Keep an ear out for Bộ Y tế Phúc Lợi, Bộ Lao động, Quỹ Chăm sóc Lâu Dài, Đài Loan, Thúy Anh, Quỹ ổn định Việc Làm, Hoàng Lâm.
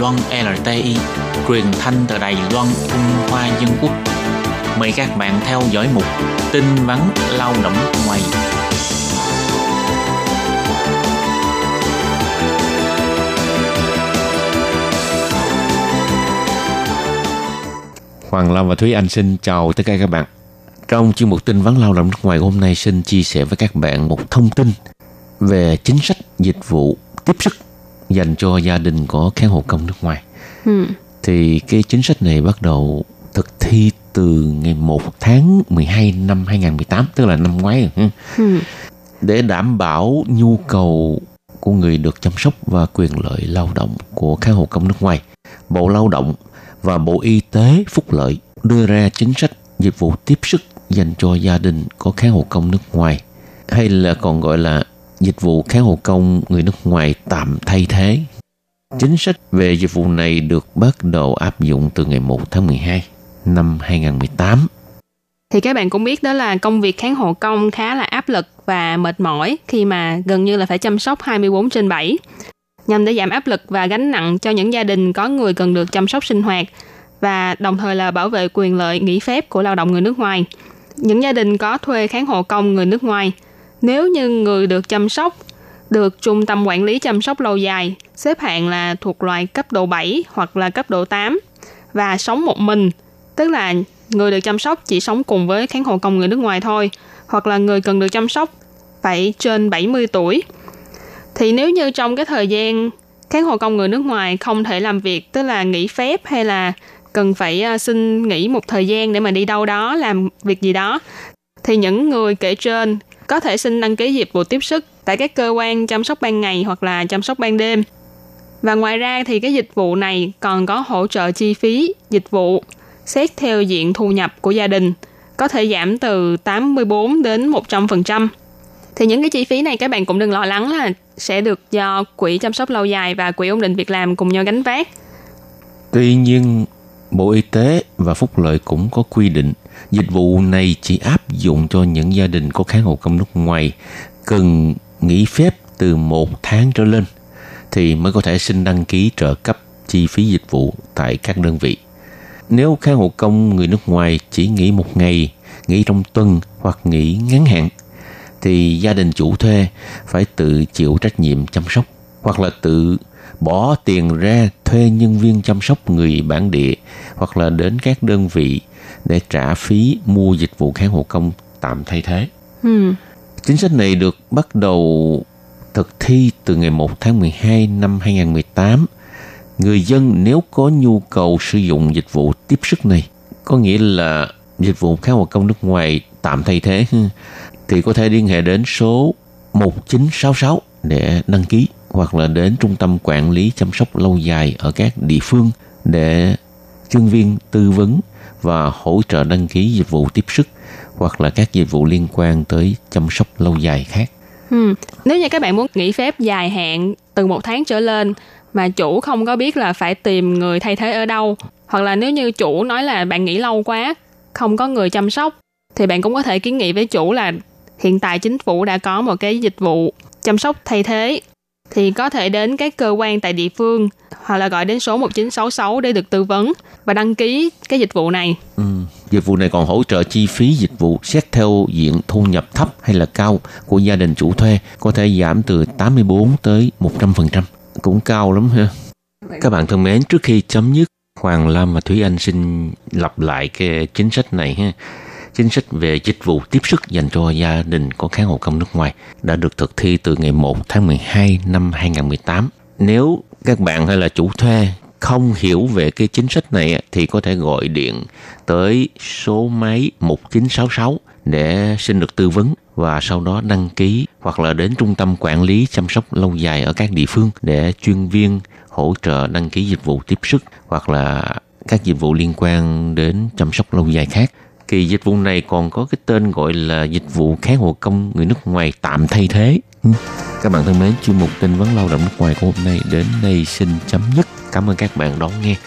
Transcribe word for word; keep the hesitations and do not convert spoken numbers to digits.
Loan lờ tê i, truyền thanh từ Đài Loan Trung Hoa Dân Quốc. Mời các bạn theo dõi mục tin vắn lao động ngoài. Hoàng Lâm và Thúy Anh xin chào tất cả các bạn. Trong chuyên mục tin vắn lao động nước ngoài hôm nay, xin chia sẻ với các bạn một thông tin về chính sách dịch vụ tiếp sức dành cho gia đình có khán hộ công nước ngoài. Ừ. Thì cái chính sách này bắt đầu thực thi từ ngày một tháng mười hai năm hai không một tám, tức là năm ngoái. Ừ. Để đảm bảo nhu cầu của người được chăm sóc và quyền lợi lao động của khán hộ công nước ngoài, Bộ Lao động và Bộ Y tế Phúc Lợi đưa ra chính sách dịch vụ tiếp sức dành cho gia đình có khán hộ công nước ngoài, hay là còn gọi là dịch vụ khán hộ công người nước ngoài tạm thay thế. Chính sách về dịch vụ này được bắt đầu áp dụng từ ngày một tháng mười hai năm hai không một tám. Thì các bạn cũng biết đó là công việc khán hộ công khá là áp lực và mệt mỏi khi mà gần như là phải chăm sóc hai mươi bốn trên bảy. Nhằm để giảm áp lực và gánh nặng cho những gia đình có người cần được chăm sóc sinh hoạt và đồng thời là bảo vệ quyền lợi nghỉ phép của lao động người nước ngoài. Những gia đình có thuê khán hộ công người nước ngoài, nếu như người được chăm sóc được Trung tâm Quản lý Chăm sóc Lâu Dài xếp hạng là thuộc loại cấp độ bảy hoặc là cấp độ tám và sống một mình, tức là người được chăm sóc chỉ sống cùng với khán hộ công người nước ngoài thôi, hoặc là người cần được chăm sóc phải trên bảy mươi tuổi. Thì nếu như trong cái thời gian khán hộ công người nước ngoài không thể làm việc, tức là nghỉ phép hay là cần phải xin nghỉ một thời gian để mà đi đâu đó làm việc gì đó, thì những người kể trên có thể xin đăng ký dịch vụ tiếp sức tại các cơ quan chăm sóc ban ngày hoặc là chăm sóc ban đêm. Và ngoài ra thì cái dịch vụ này còn có hỗ trợ chi phí dịch vụ xét theo diện thu nhập của gia đình, có thể giảm từ tám mươi bốn đến một trăm phần trăm. Thì những cái chi phí này các bạn cũng đừng lo lắng là sẽ được do Quỹ Chăm sóc Lâu Dài và Quỹ ổn định Việc làm cùng nhau gánh vác. Tuy nhiên, Bộ Y tế và Phúc Lợi cũng có quy định dịch vụ này chỉ áp dụng cho những gia đình có khán hộ công nước ngoài cần nghỉ phép từ một tháng trở lên thì mới có thể xin đăng ký trợ cấp chi phí dịch vụ tại các đơn vị. Nếu khán hộ công người nước ngoài chỉ nghỉ một ngày, nghỉ trong tuần hoặc nghỉ ngắn hạn, thì gia đình chủ thuê phải tự chịu trách nhiệm chăm sóc hoặc là tự bỏ tiền ra thuê nhân viên chăm sóc người bản địa hoặc là đến các đơn vị để trả phí mua dịch vụ khán hộ công tạm thay thế. Ừ. Chính sách này được bắt đầu thực thi từ ngày một tháng mười hai năm hai không một tám. Người dân nếu có nhu cầu sử dụng dịch vụ tiếp sức này, có nghĩa là dịch vụ khán hộ công nước ngoài tạm thay thế, thì có thể liên hệ đến số một chín sáu sáu để đăng ký, hoặc là đến Trung tâm Quản lý Chăm sóc Lâu Dài ở các địa phương để chuyên viên tư vấn và hỗ trợ đăng ký dịch vụ tiếp sức hoặc là các dịch vụ liên quan tới chăm sóc lâu dài khác. Ừ. Nếu như các bạn muốn nghỉ phép dài hạn từ một tháng trở lên mà chủ không có biết là phải tìm người thay thế ở đâu, hoặc là nếu như chủ nói là bạn nghỉ lâu quá, không có người chăm sóc, thì bạn cũng có thể kiến nghị với chủ là hiện tại chính phủ đã có một cái dịch vụ chăm sóc thay thế, thì có thể đến các cơ quan tại địa phương hoặc là gọi đến số một chín sáu sáu để được tư vấn và đăng ký cái dịch vụ này. Ừ, dịch vụ này còn hỗ trợ chi phí dịch vụ xét theo diện thu nhập thấp hay là cao của gia đình chủ thuê, có thể giảm từ tám mươi bốn tới một trăm phần trăm. Cũng cao lắm ha. Các bạn thân mến, trước khi chấm dứt, Hoàng Lam và Thúy Anh xin lặp lại cái chính sách này ha. Chính sách về dịch vụ tiếp sức dành cho gia đình có khán hộ công nước ngoài đã được thực thi từ ngày một tháng mười hai năm hai không một tám. Nếu các bạn hay là chủ thuê không hiểu về cái chính sách này thì có thể gọi điện tới số máy một chín sáu sáu để xin được tư vấn và sau đó đăng ký, hoặc là đến Trung tâm Quản lý Chăm sóc Lâu Dài ở các địa phương để chuyên viên hỗ trợ đăng ký dịch vụ tiếp sức hoặc là các dịch vụ liên quan đến chăm sóc lâu dài khác. Kỳ dịch vụ này còn có cái tên gọi là dịch vụ khán hộ công người nước ngoài tạm thay thế. Các bạn thân mến, chuyên mục tin vấn lao động nước ngoài của hôm nay đến đây xin chấm dứt. Cảm ơn các bạn đón nghe.